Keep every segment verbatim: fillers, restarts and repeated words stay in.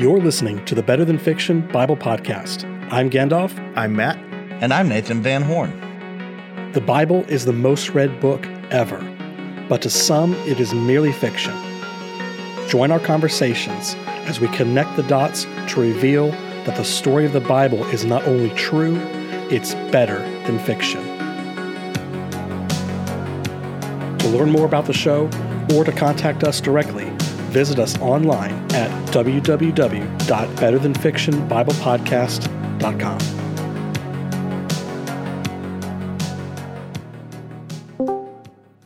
You're listening to the Better Than Fiction Bible Podcast. I'm Gandalf. I'm Matt. And I'm Nathan Van Horn. The Bible is the most read book ever, but to some, it is merely fiction. Join our conversations as we connect the dots to reveal that the story of the Bible is not only true, it's better than fiction. To learn more about the show or to contact us directly, visit us online at w w w dot better than fiction bible podcast dot com.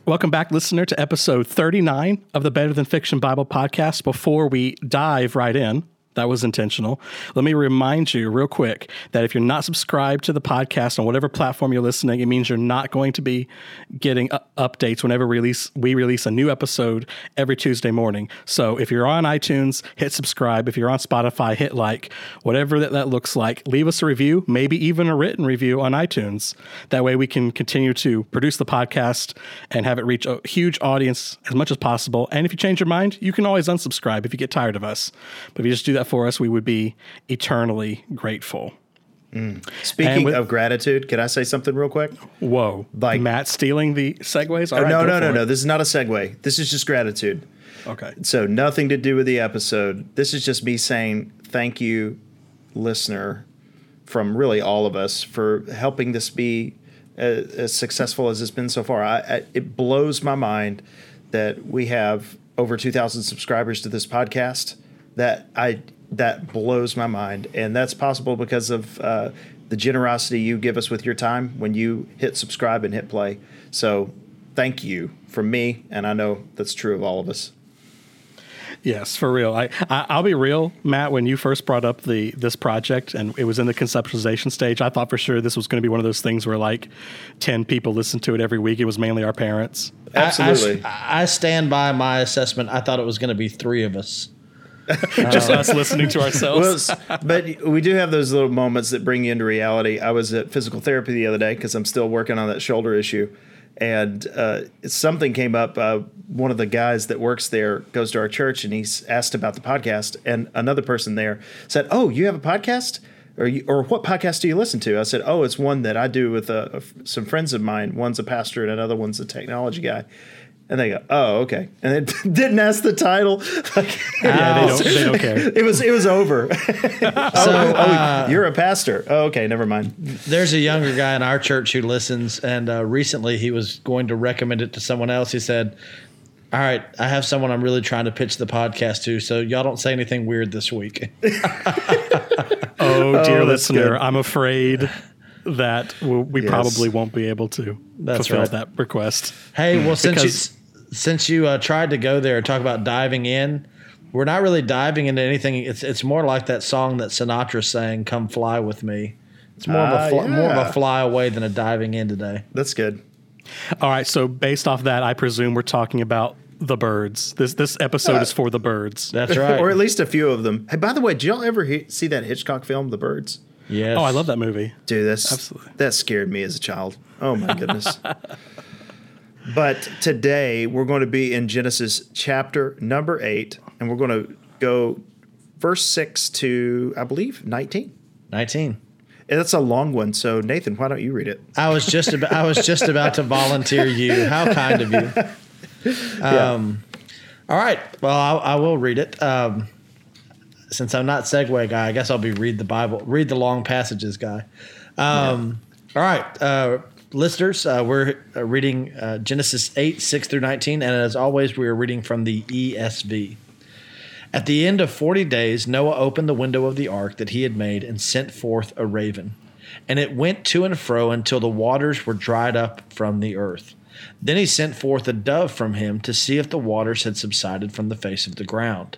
Welcome back, listener, to episode thirty-nine of the Better Than Fiction Bible Podcast. Before we dive right in, that was intentional. Let me remind you real quick that if you're not subscribed to the podcast on whatever platform you're listening, it means you're not going to be getting u- updates whenever release we release a new episode every Tuesday morning. So if you're on iTunes, hit subscribe. If you're on Spotify, hit like. Whatever that, that looks like, leave us a review, maybe even a written review on iTunes. That way we can continue to produce the podcast and have it reach a huge audience as much as possible. And if you change your mind, you can always unsubscribe if you get tired of us. But if you just do that for us, we would be eternally grateful. Mm. Speaking with, of gratitude, can I say something real quick? Whoa. Like, Matt stealing the segues? All oh, right, no, no, no, it. no. This is not a segue. This is just gratitude. Okay. So nothing to do with the episode. This is just me saying thank you, listener, from really all of us for helping this be as, as successful as it's been so far. I, I, it blows my mind that we have over two thousand subscribers to this podcast. That I that blows my mind, and that's possible because of uh, the generosity you give us with your time when you hit subscribe and hit play. So thank you from me, and I know that's true of all of us. Yes, for real. I, I I'll be real, Matt. When you first brought up the this project, and it was in the conceptualization stage, I thought for sure this was going to be one of those things where like ten people listened to it every week. It was mainly our parents. Absolutely. I, I, I stand by my assessment. I thought it was going to be three of us. Just us listening to ourselves. Well, but we do have those little moments that bring you into reality. I was at physical therapy the other day because I'm still working on that shoulder issue. And uh, something came up. Uh, one of the guys that works there goes to our church, and he's asked about the podcast. And another person there said, "Oh, you have a podcast? Or, you, or what podcast do you listen to?" I said, "Oh, it's one that I do with a, a, some friends of mine. One's a pastor and another one's a technology guy." And they go, "Oh, okay." And they didn't ask the title. Like, yeah, they don't, they don't care. It was it was over. so, oh, uh, oh, you're a pastor. Oh, okay, never mind. There's a younger guy in our church who listens, and uh, recently he was going to recommend it to someone else. He said, "All right, I have someone I'm really trying to pitch the podcast to, so y'all don't say anything weird this week." oh, dear oh, listener, good. I'm afraid that we yes. probably won't be able to that's fulfill right. that request. Hey, well, since you, since you uh, tried to go there and talk about diving in, we're not really diving into anything. It's it's more like that song that Sinatra sang, "Come Fly With Me." It's more, uh, of, a fl- yeah. more of a fly away than a diving in today. That's good. All right, so based off that, I presume we're talking about The Birds. This this episode uh, is for The Birds. That's right. Or at least a few of them. Hey, by the way, did y'all ever he- see that Hitchcock film, The Birds? Yes. Oh, I love that movie. Dude, that's, Absolutely. that scared me as a child. Oh, my goodness. But today we're going to be in Genesis chapter number eight, and we're going to go verse six to, I believe, nineteen. nineteen. And that's a long one, so Nathan, why don't you read it? I was just about, I was just about to volunteer you. How kind of you. Um, yeah. All right. Well, I, I will read it. Um Since I'm not segue guy, I guess I'll be read the Bible, read the long passages guy. Um, yeah. All right, uh, listeners, uh, we're reading uh, Genesis eight, six through nineteen, and as always, we are reading from the E S V. At the end of forty days, Noah opened the window of the ark that he had made and sent forth a raven. And it went to and fro until the waters were dried up from the earth. Then he sent forth a dove from him to see if the waters had subsided from the face of the ground.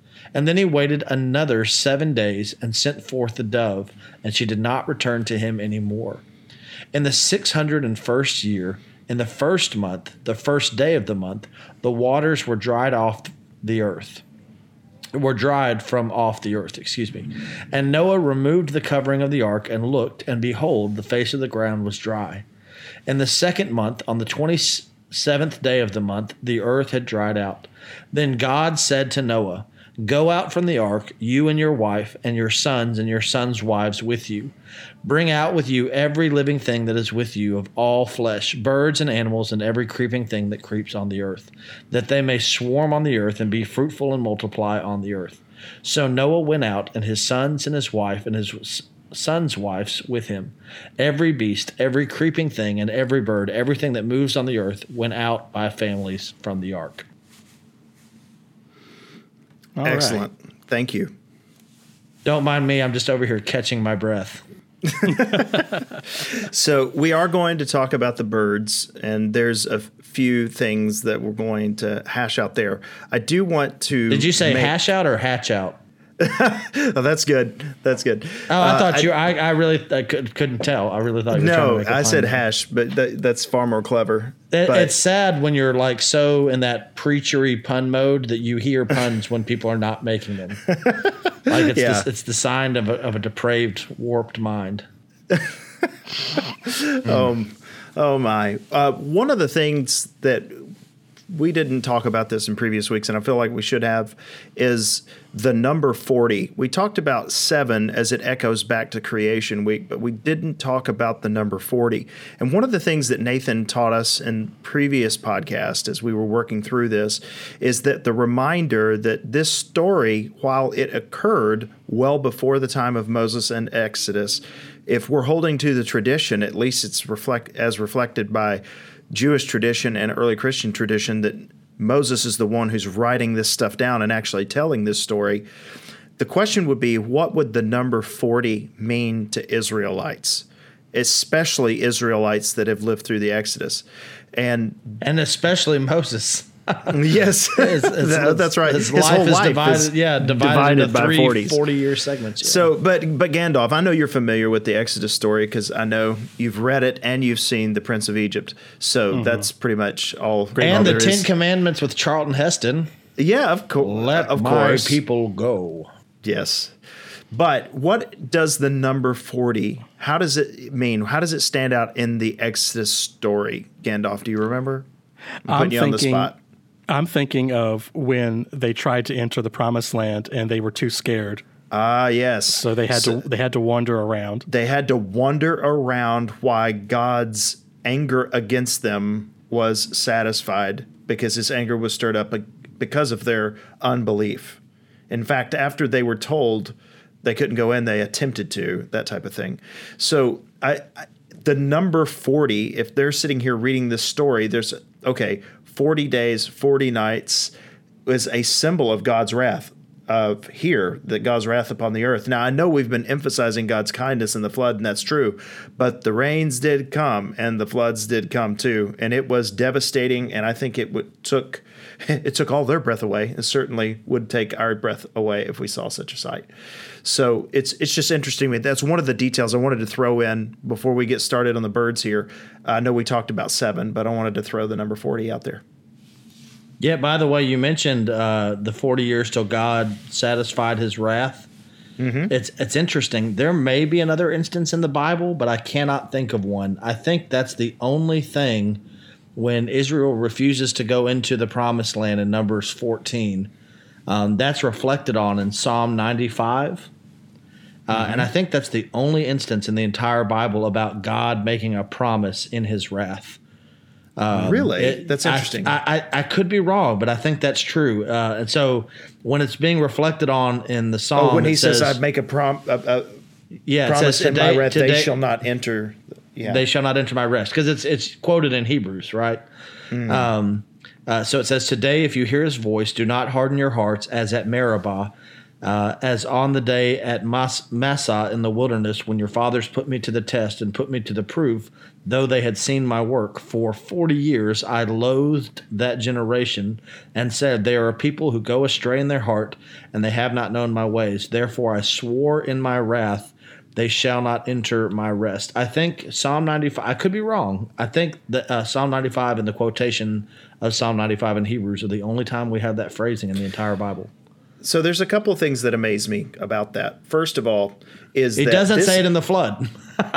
And then he waited another seven days and sent forth the dove, and she did not return to him any more. In the six hundred and first year, in the first month, the first day of the month, the waters were dried off the earth. Were dried from off the earth, excuse me. And Noah removed the covering of the ark and looked, and behold, the face of the ground was dry. In the second month, on the twenty-seventh day of the month, the earth had dried out. Then God said to Noah, "Go out from the ark, you and your wife, and your sons and your sons' wives with you. Bring out with you every living thing that is with you of all flesh, birds and animals, and every creeping thing that creeps on the earth, that they may swarm on the earth and be fruitful and multiply on the earth." So Noah went out, and his sons and his wife and his sons' wives with him. Every beast, every creeping thing, and every bird, everything that moves on the earth, went out by families from the ark. All Excellent. Right. Thank you. Don't mind me. I'm just over here catching my breath. So we are going to talk about the birds, and there's a few things that we're going to hash out there. I do want to... Did you say make... hash out or hatch out? Oh, that's good. That's good. Oh, I thought uh, you... I, I really I could, couldn't tell. I really thought you were no, trying to make No, I said hash, but that, that's far more clever. It, but, it's sad when you're like so in that preachery pun mode that you hear puns when people are not making them. Like it's yeah. the, it's the sign of a, of a depraved, warped mind. mm. Um, oh my! Uh, one of the things that we didn't talk about this in previous weeks, and I feel like we should have, is the number forty. We talked about seven as it echoes back to creation week, but we didn't talk about the number forty. And one of the things that Nathan taught us in previous podcast as we were working through this is that the reminder that this story, while it occurred well before the time of Moses and Exodus, if we're holding to the tradition, at least it's reflect as reflected by Jewish tradition and early Christian tradition, that Moses is the one who's writing this stuff down and actually telling this story. The question would be, what would the number forty mean to Israelites, especially Israelites that have lived through the Exodus? And and especially Moses. Yes, it's, it's, that, that's right. His, his life whole is life divided, is yeah, divided, divided into by three forty-year segments. Yeah. So, but but Gandalf, I know you're familiar with the Exodus story because I know you've read it and you've seen The Prince of Egypt. So mm-hmm. that's pretty much all. And all the Ten is. Commandments with Charlton Heston. Yeah, of, co- Let of course. Let my people go. Yes. But what does the number forty, how does it mean? How does it stand out in the Exodus story? Gandalf, do you remember? I'm, I'm putting you on the spot. I'm thinking of when they tried to enter the Promised Land and they were too scared. Ah, uh, yes. So they had so to they had to wander around. They had to wander around why God's anger against them was satisfied, because his anger was stirred up because of their unbelief. In fact, after they were told they couldn't go in, they attempted to, that type of thing. So I, I the number forty, if they're sitting here reading this story, there's okay, forty days, forty nights is a symbol of God's wrath of here, that God's wrath upon the earth. Now, I know we've been emphasizing God's kindness in the flood, and that's true, but the rains did come and the floods did come too. And it was devastating. And I think it w- took, it took all their breath away, and certainly would take our breath away if we saw such a sight. So it's, it's just interesting. That's one of the details I wanted to throw in before we get started on the birds here. I know we talked about seven, but I wanted to throw the number forty out there. Yeah, by the way, you mentioned uh, the forty years till God satisfied his wrath. Mm-hmm. It's it's interesting. There may be another instance in the Bible, but I cannot think of one. I think that's the only thing when Israel refuses to go into the Promised Land in Numbers fourteen. Um, that's reflected on in Psalm ninety-five. Uh, mm-hmm. And I think that's the only instance in the entire Bible about God making a promise in his wrath. Um, really? It, that's interesting. I, I, I could be wrong, but I think that's true. Uh, and so when it's being reflected on in the Psalm, oh, when he says, says, I make a, prom, a, a yeah, promise says, in today, my wrath, today, they shall not enter. Yeah. They shall not enter my rest. Because it's it's quoted in Hebrews, right? Mm. Um, uh, so it says, today, if you hear his voice, do not harden your hearts as at Meribah, uh, as on the day at Mas- Massah in the wilderness, when your fathers put me to the test and put me to the proof, though they had seen my work. For forty years I loathed that generation and said, they are a people who go astray in their heart, and they have not known my ways. Therefore I swore in my wrath, they shall not enter my rest. I think Psalm ninety-five, I could be wrong. I think that uh, Psalm ninety-five and the quotation of Psalm ninety-five in Hebrews are the only time we have that phrasing in the entire Bible. So there's a couple of things that amaze me about that. First of all, is it that— It doesn't this, say it in the flood.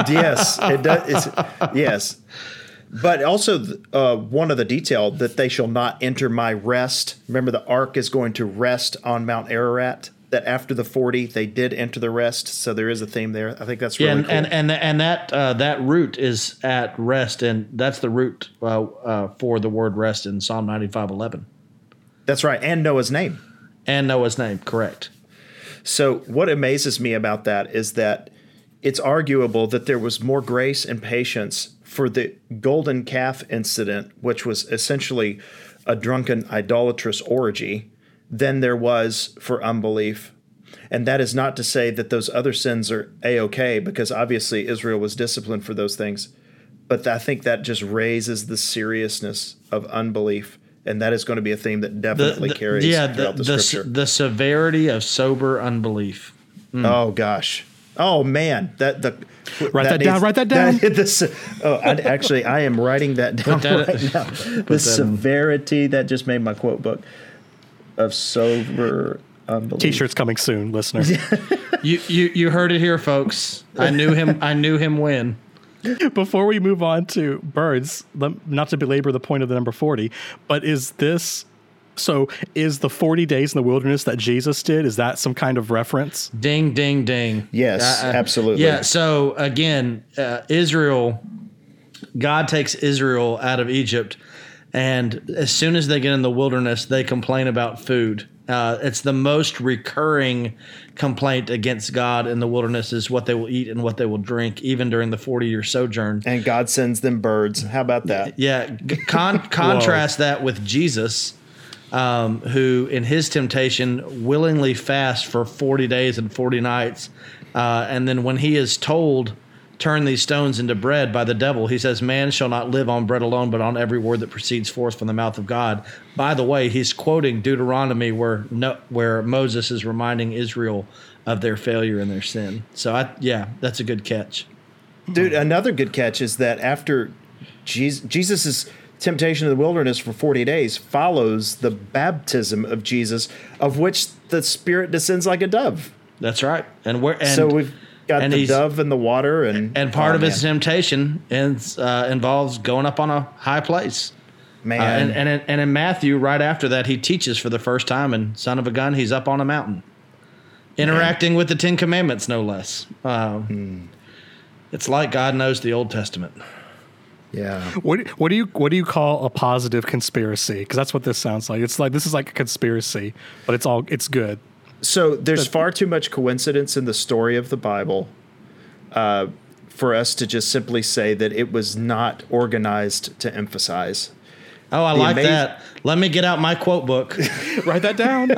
Yes, it does. Yes. But also uh, one of the detail that they shall not enter my rest. Remember, the ark is going to rest on Mount Ararat. That after the forty, they did enter the rest, so there is a theme there. I think that's really yeah, and, cool. And and and that uh, that root is at rest, and that's the root uh, uh, for the word rest in Psalm ninety-five eleven. That's right, and Noah's name. And Noah's name, correct. So what amazes me about that is that it's arguable that there was more grace and patience for the golden calf incident, which was essentially a drunken, idolatrous orgy, than there was for unbelief. And that is not to say that those other sins are A-okay, because obviously Israel was disciplined for those things. But I think that just raises the seriousness of unbelief, and that is going to be a theme that definitely the, the, carries yeah, throughout the, the Scripture. The severity of sober unbelief. Mm. Oh, gosh. Oh, man. That the Write that, that needs, down. Write that down. That, this, oh, I, actually, I am writing that down that, right now. The that severity, in. That just made my quote book. Of sober unbelief. T-shirts coming soon, listeners. you, you you heard it here, folks. I knew him. I knew him when. Before we move on to birds, not to belabor the point of the number forty, but is this so? Is the forty days in the wilderness that Jesus did? Is that some kind of reference? Ding, ding, ding. Yes, I, I, absolutely. Yeah. So again, uh, Israel. God takes Israel out of Egypt. And as soon as they get in the wilderness, they complain about food. Uh, it's the most recurring complaint against God in the wilderness is what they will eat and what they will drink, even during the forty-year sojourn. And God sends them birds. How about that? Yeah. Con- contrast that with Jesus, um, who in his temptation willingly fasts for forty days and forty nights. Uh, and then when he is told, turn these stones into bread by the devil, he says, man shall not live on bread alone, but on every word that proceeds forth from the mouth of God. By the way, he's quoting Deuteronomy where no, where Moses is reminding Israel of their failure and their sin. So, I, yeah, that's a good catch. Dude, another good catch is that after Jesus, Jesus's temptation in the wilderness for forty days follows the baptism of Jesus, of which the Spirit descends like a dove. That's right. And we're and so we've got and the dove in the water. And and part oh, of his man. temptation is, uh, involves going up on a high place. Man. Uh, and, and, in, and in Matthew, right after that, he teaches for the first time, and son of a gun, he's up on a mountain. Interacting man. with the Ten Commandments, no less. Uh, hmm. It's like God knows the Old Testament. Yeah. What what do you what do you call a positive conspiracy? Because that's what this sounds like. It's like this is like a conspiracy, but it's all it's good. So there's far too much coincidence in the story of the Bible uh, for us to just simply say that it was not organized to emphasize. Oh, I the like amazing- that. Let me get out my quote book. Write that down.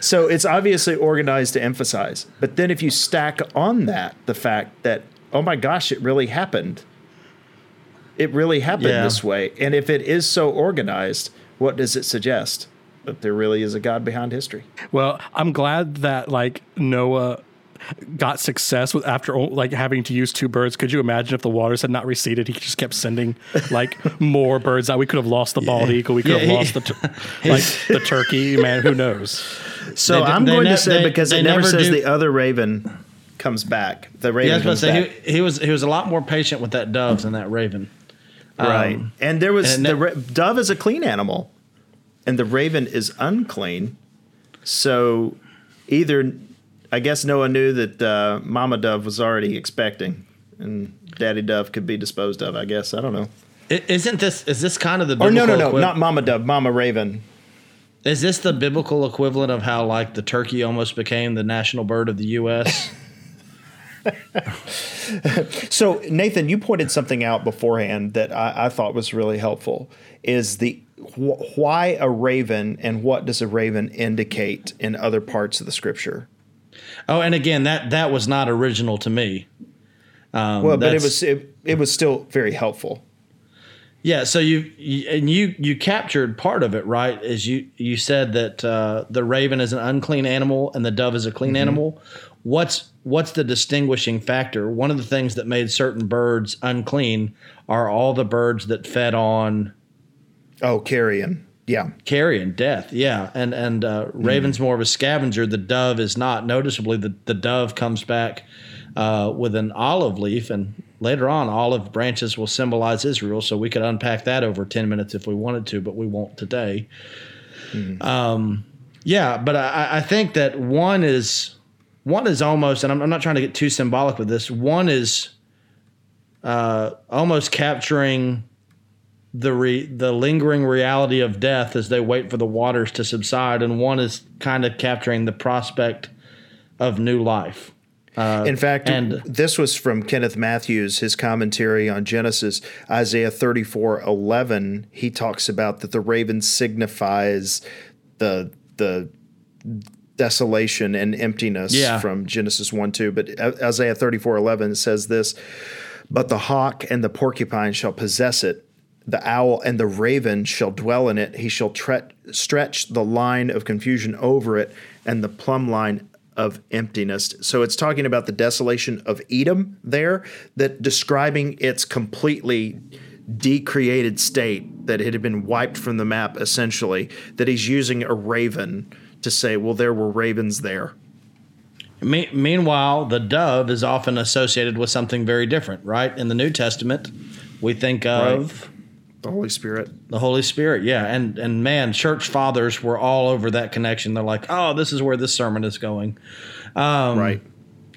So it's obviously organized to emphasize. But then if you stack on that the fact that, oh, my gosh, it really happened. It really happened yeah. this way. And if it is so organized, what does it suggest? But there really is a God behind history. Well, I'm glad that like Noah got success with after like having to use two birds. Could you imagine if the waters had not receded? He just kept sending like more birds out. We could have lost the bald yeah. eagle. We could yeah, have he, lost the tur- like the turkey. Man, who knows? So I'm going ne- to say they, because they it never, never says do. the other raven comes back. The raven yeah, comes say, back. He, he was he was a lot more patient with that dove than that raven. Right, um, and there was and the ne- dove is a clean animal. And the raven is unclean, so either I guess Noah knew that uh, Mama Dove was already expecting, and Daddy Dove could be disposed of. I guess I don't know. It, isn't this is this kind of the biblical or no no no equi- not Mama Dove, Mama Raven? Is this the biblical equivalent of how like the turkey almost became the national bird of the U S? So, Nathan, you pointed something out beforehand that I, I thought was really helpful, is the wh- why a raven and what does a raven indicate in other parts of the Scripture? Oh, and again, that that was not original to me. Um, well, but it was it, it was still very helpful. Yeah, so you, you and you you captured part of it, right? As you you said that uh, the raven is an unclean animal and the dove is a clean mm-hmm. animal. What's what's the distinguishing factor? One of the things that made certain birds unclean are all the birds that fed on oh carrion, yeah, carrion, death, yeah, and and uh, raven's mm-hmm. more of a scavenger. The dove is not. Noticeably, the the dove comes back uh, with an olive leaf and. Later on, olive branches will symbolize Israel, so we could unpack that over ten minutes if we wanted to, but we won't today. Mm-hmm. Um, yeah, but I, I think that one is one is almost, and I'm, I'm not trying to get too symbolic with this, one is uh, almost capturing the re, the lingering reality of death as they wait for the waters to subside, and one is kind of capturing the prospect of new life. Uh, In fact, and, this was from Kenneth Matthews, his commentary on Genesis, Isaiah thirty-four eleven. He talks about that the raven signifies the the desolation and emptiness yeah. from Genesis one two. But Isaiah thirty-four eleven says this, "But the hawk and the porcupine shall possess it. The owl and the raven shall dwell in it. He shall tre- stretch the line of confusion over it and the plumb line of emptiness." So it's talking about the desolation of Edom there, that describing its completely decreated state, that it had been wiped from the map essentially, that he's using a raven to say, well, there were ravens there. Me- meanwhile, the dove is often associated with something very different, right? In the New Testament, we think of... Right. The Holy Spirit. The Holy Spirit, yeah. And and man, church fathers were all over that connection. They're like, oh, this is where this sermon is going. Um, right.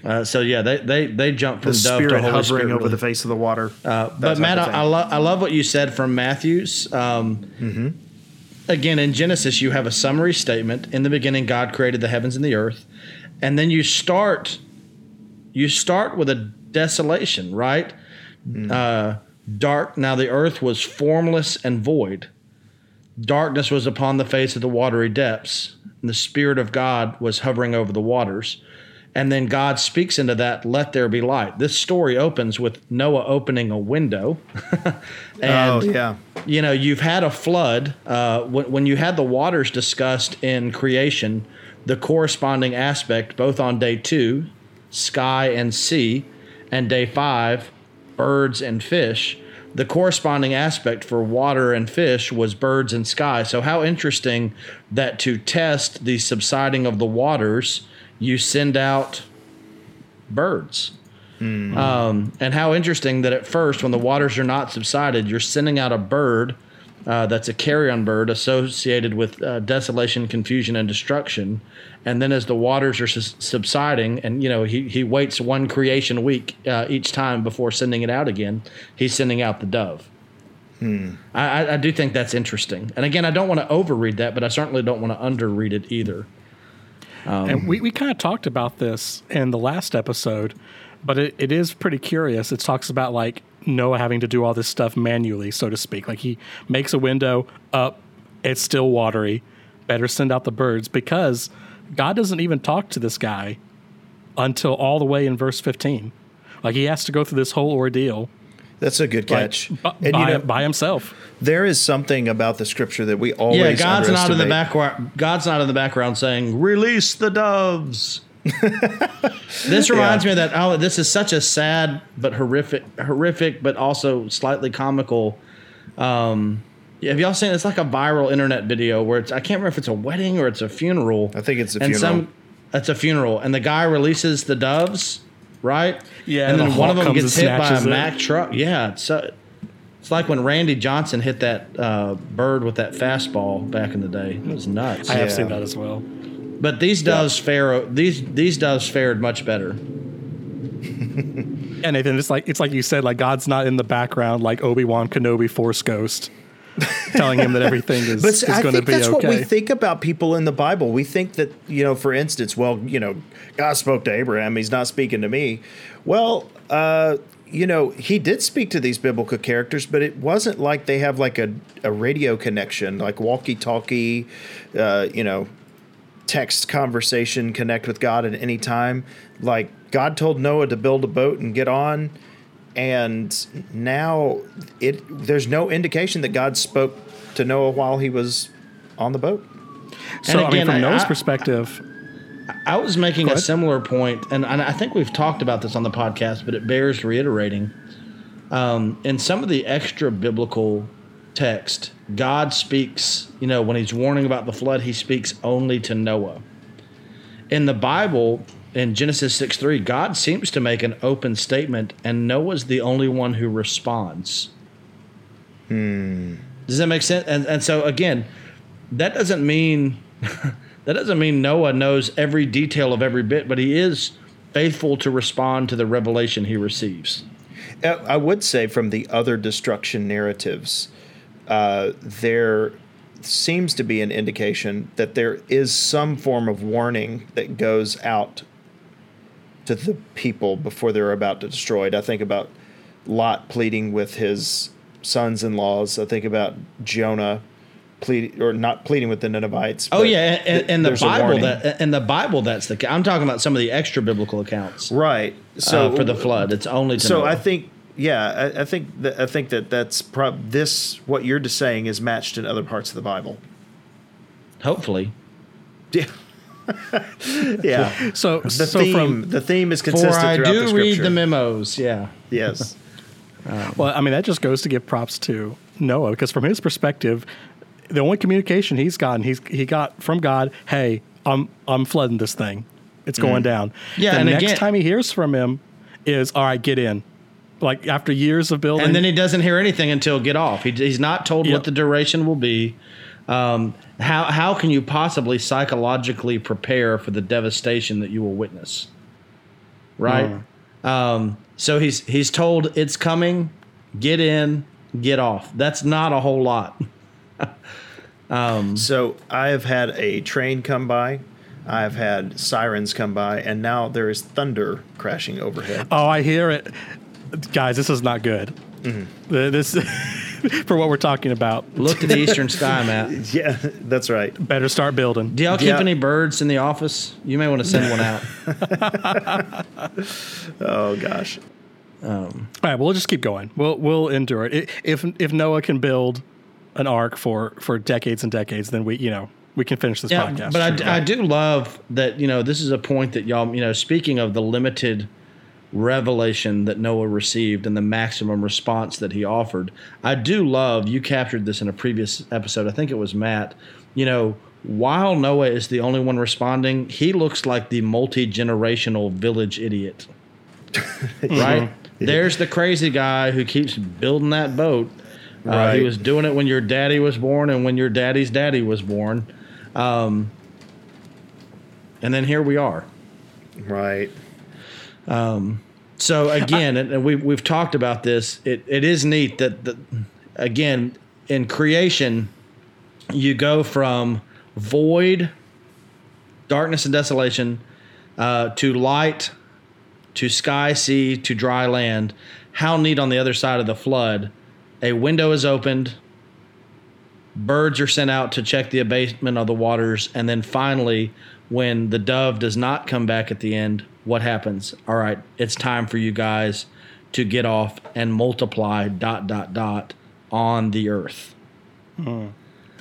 Uh, so, yeah, they they, they jumped from the dove to Holy Spirit. The Spirit hovering over the face of the water. Uh, but, Matt, I, I, lo- I love what you said from Matthews. Um, mm-hmm. Again, in Genesis, you have a summary statement. In the beginning, God created the heavens and the earth. And then you start, you start with a desolation, right? Mm. Uh Dark. Now the earth was formless and void. Darkness was upon the face of the watery depths, and the Spirit of God was hovering over the waters. And then God speaks into that, "Let there be light." This story opens with Noah opening a window. and, oh, yeah. You know, you've had a flood. Uh, when, when you had the waters discussed in creation, the corresponding aspect, both on day two, sky and sea, and day five, birds and fish, the corresponding aspect for water and fish was birds and sky. So how interesting that to test the subsiding of the waters, you send out birds. Mm. Um, and how interesting that at first, when the waters are not subsided, you're sending out a bird uh, that's a carrion bird associated with uh, desolation, confusion, and destruction. And then as the waters are su- subsiding, and, you know, he, he waits one creation week uh, each time before sending it out again, he's sending out the dove. Hmm. I, I do think that's interesting. And, again, I don't want to overread that, but I certainly don't want to underread it either. Um, and we, we kind of talked about this in the last episode, but it, it is pretty curious. It talks about, like, Noah having to do all this stuff manually, so to speak. Like, he makes a window up, it's still watery, better send out the birds, because God doesn't even talk to this guy until all the way in verse fifteen. Like, he has to go through this whole ordeal. That's a good catch. Like, b- and by, you know, by himself. There is something about the Scripture that we always underestimate. Yeah, God's not in the background. God's not in the background saying, "Release the doves." This reminds yeah. me that oh, this is such a sad but horrific, horrific, but also slightly comical. Um, Have y'all seen? It's like a viral internet video where it's, I can't remember if it's a wedding or it's a funeral. I think it's a and funeral. Some, it's a funeral, and the guy releases the doves, right? Yeah, and, and then the one of them gets hit by a Mack truck. Yeah, it's uh, it's like when Randy Johnson hit that uh, bird with that fastball back in the day. It was nuts. I yeah. have seen that as well. But these doves yeah. fare these these doves fared much better. Yeah, Nathan, it's like it's like you said, like God's not in the background, like Obi-Wan Kenobi, Force Ghost. telling him that everything is, is going to be okay. But I think that's okay. What we think about people in the Bible. We think that, you know, for instance, well, you know, God spoke to Abraham. He's not speaking to me. Well, uh, you know, he did speak to these biblical characters, but it wasn't like they have like a, a radio connection, like walkie-talkie, uh, you know, text conversation, connect with God at any time. Like God told Noah to build a boat and get on. And now it there's no indication that God spoke to Noah while he was on the boat. So, again, I mean, from I, Noah's I, perspective... I was making a similar point, and, and I think we've talked about this on the podcast, but it bears reiterating. Um, in some of the extra-biblical text, God speaks, you know, when he's warning about the flood, he speaks only to Noah. In the Bible... in Genesis six three, God seems to make an open statement, and Noah's the only one who responds. Hmm. Does that make sense? And and so again, that doesn't mean that doesn't mean Noah knows every detail of every bit, but he is faithful to respond to the revelation he receives. I would say from the other destruction narratives, uh, there seems to be an indication that there is some form of warning that goes out to the people before they're about to be destroyed. I think about Lot pleading with his sons-in-laws. I think about Jonah pleading, or not pleading with the Ninevites. Oh yeah, and, and th- the Bible that in the Bible that's the I'm talking about some of the extra biblical accounts, right? So uh, for the flood, it's only to so Noah. I think. Yeah, I, I think that I think that that's prob- this what you're just saying is matched in other parts of the Bible. Hopefully, yeah, yeah. So the so theme from, the theme is consistent. For I throughout do the read the memos. Yeah. Yes. um, well, I mean that just goes to give props to Noah because from his perspective, the only communication he's gotten he's he got from God, hey, I'm I'm flooding this thing, it's going mm-hmm. down. Yeah, the and next again, time he hears from him is all right, get in. Like after years of building. And then he doesn't hear anything until get off. He, he's not told yep. what the duration will be. Um, how how can you possibly psychologically prepare for the devastation that you will witness? Right? Mm. Um, so he's he's told it's coming, get in, get off. That's not a whole lot. um, so I have had a train come by. I've had sirens come by. And now there is thunder crashing overhead. Oh, I hear it. Guys, this is not good. Mm-hmm. This for what we're talking about. Look to the eastern sky, Matt. Yeah, that's right. Better start building. Do y'all keep yeah. any birds in the office? You may want to send one out. Oh gosh. Um, All right, we'll just keep going. We'll we'll endure it. If if Noah can build an ark for, for decades and decades, then we you know we can finish this yeah, podcast. But I, d- I do love that you know this is a point that y'all you know speaking of the limited revelation that Noah received and the maximum response that he offered. I do love, you captured this in a previous episode, I think it was Matt, you know, while Noah is the only one responding, he looks like the multi-generational village idiot, right? There's the crazy guy who keeps building that boat. Uh, right. He was doing it when your daddy was born and when your daddy's daddy was born. Um, and then here we are. Right. Um, so again, I, and we, we've talked about this, it, it is neat that, the, again, in creation, you go from void, darkness and desolation, uh, to light, to sky, sea, to dry land. How neat on the other side of the flood, a window is opened, birds are sent out to check the abatement of the waters, and then finally, when the dove does not come back at the end, what happens? All right, it's time for you guys to get off and multiply dot, dot, dot on the earth. Hmm.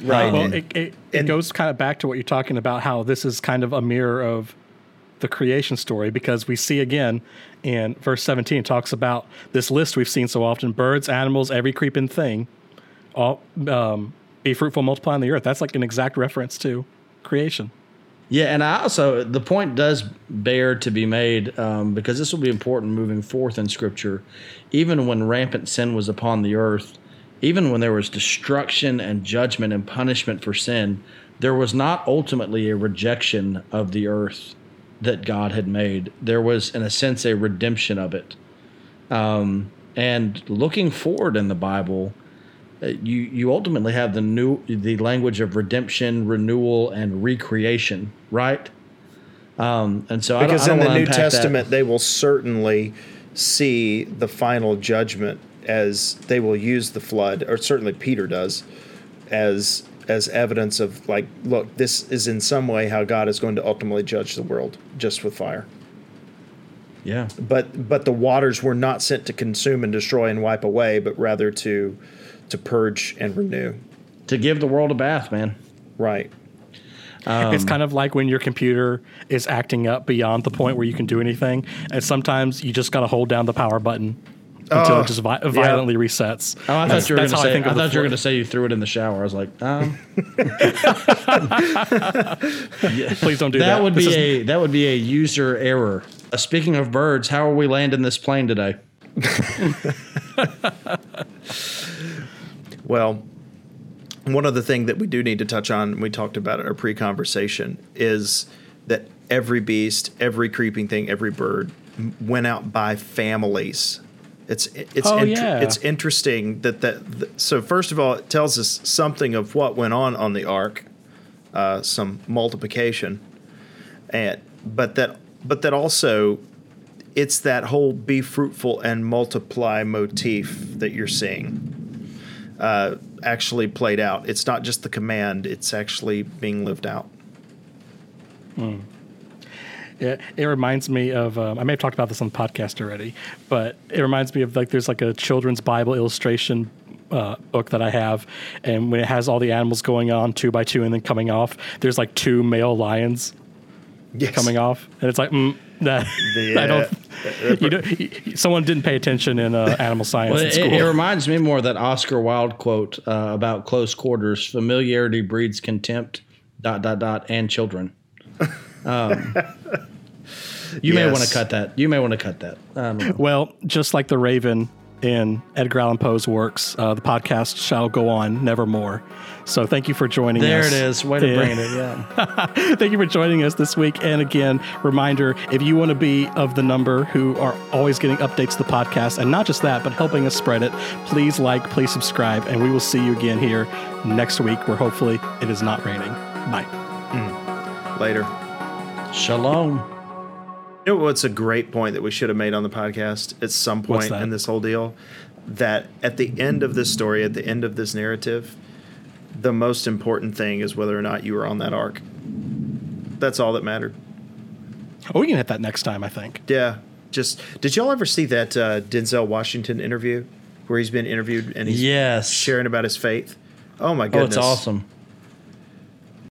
Right. Um, well, it, it, it goes kind of back to what you're talking about, how this is kind of a mirror of the creation story, because we see again in verse seventeen, it talks about this list we've seen so often, birds, animals, every creeping thing, all um, be fruitful, multiply on the earth. That's like an exact reference to creation. Yeah, and I also, the point does bear to be made um, because this will be important moving forth in Scripture. Even when rampant sin was upon the earth, even when there was destruction and judgment and punishment for sin, there was not ultimately a rejection of the earth that God had made. There was, in a sense, a redemption of it. Um, and looking forward in the Bible, you you ultimately have the new the language of redemption, renewal, and recreation, right? Um, and so because I don't, I don't in the New Testament that. They will certainly see the final judgment as they will use the flood, or certainly Peter does, as as evidence of like, look, this is in some way how God is going to ultimately judge the world, just with fire. Yeah. But but the waters were not sent to consume and destroy and wipe away, but rather to to purge and renew. To give the world a bath, man. Right. Um, it's kind of like when your computer is acting up beyond the point where you can do anything. And sometimes you just got to hold down the power button until oh, it just vi- violently yeah. resets. Oh, I that's, thought you were going to say you threw it in the shower. I was like, um. yeah. Please don't do that. That would be a, that would be a user error. Uh, speaking of birds, how are we landing this plane today? Well, one other thing that we do need to touch on, we talked about in our pre-conversation, is that every beast, every creeping thing, every bird went out by families. It's it's oh, int- yeah. it's interesting that that. Th- so first of all, it tells us something of what went on on the ark, uh, some multiplication, and but that but that also, it's that whole be fruitful and multiply motif that you're seeing. Uh, actually played out. It's not just the command, it's actually being lived out. Mm. It, it reminds me of, um, I may have talked about this on the podcast already, but it reminds me of like, there's like a children's Bible illustration uh, book that I have. And when it has all the animals going on two by two and then coming off, there's like two male lions yes. coming off. And it's like, mm, that, the, I don't... You know, someone didn't pay attention in uh, animal science well, in school. It, it reminds me more of that Oscar Wilde quote uh, about close quarters. Familiarity breeds contempt, dot, dot, dot, and children. Um, you yes. may want to cut that. You may want to cut that. Um, well, just like the raven in Edgar Allan Poe's works, uh, the podcast shall go on nevermore. So thank you for joining there us. There it is. Way to yeah. bring it. Yeah. Thank you for joining us this week. And again, reminder, if you want to be of the number who are always getting updates to the podcast, and not just that, but helping us spread it, please like, please subscribe, and we will see you again here next week where hopefully it is not raining. Bye. Mm. Later. Shalom. You know what's a great point that we should have made on the podcast at some point in this whole deal? That at the end of this story, at the end of this narrative, the most important thing is whether or not you were on that ark. That's all that mattered. Oh, we can hit that next time, I think. Yeah. Just did y'all ever see that uh, Denzel Washington interview where he's been interviewed and he's yes. sharing about his faith? Oh, my goodness. Oh, it's awesome.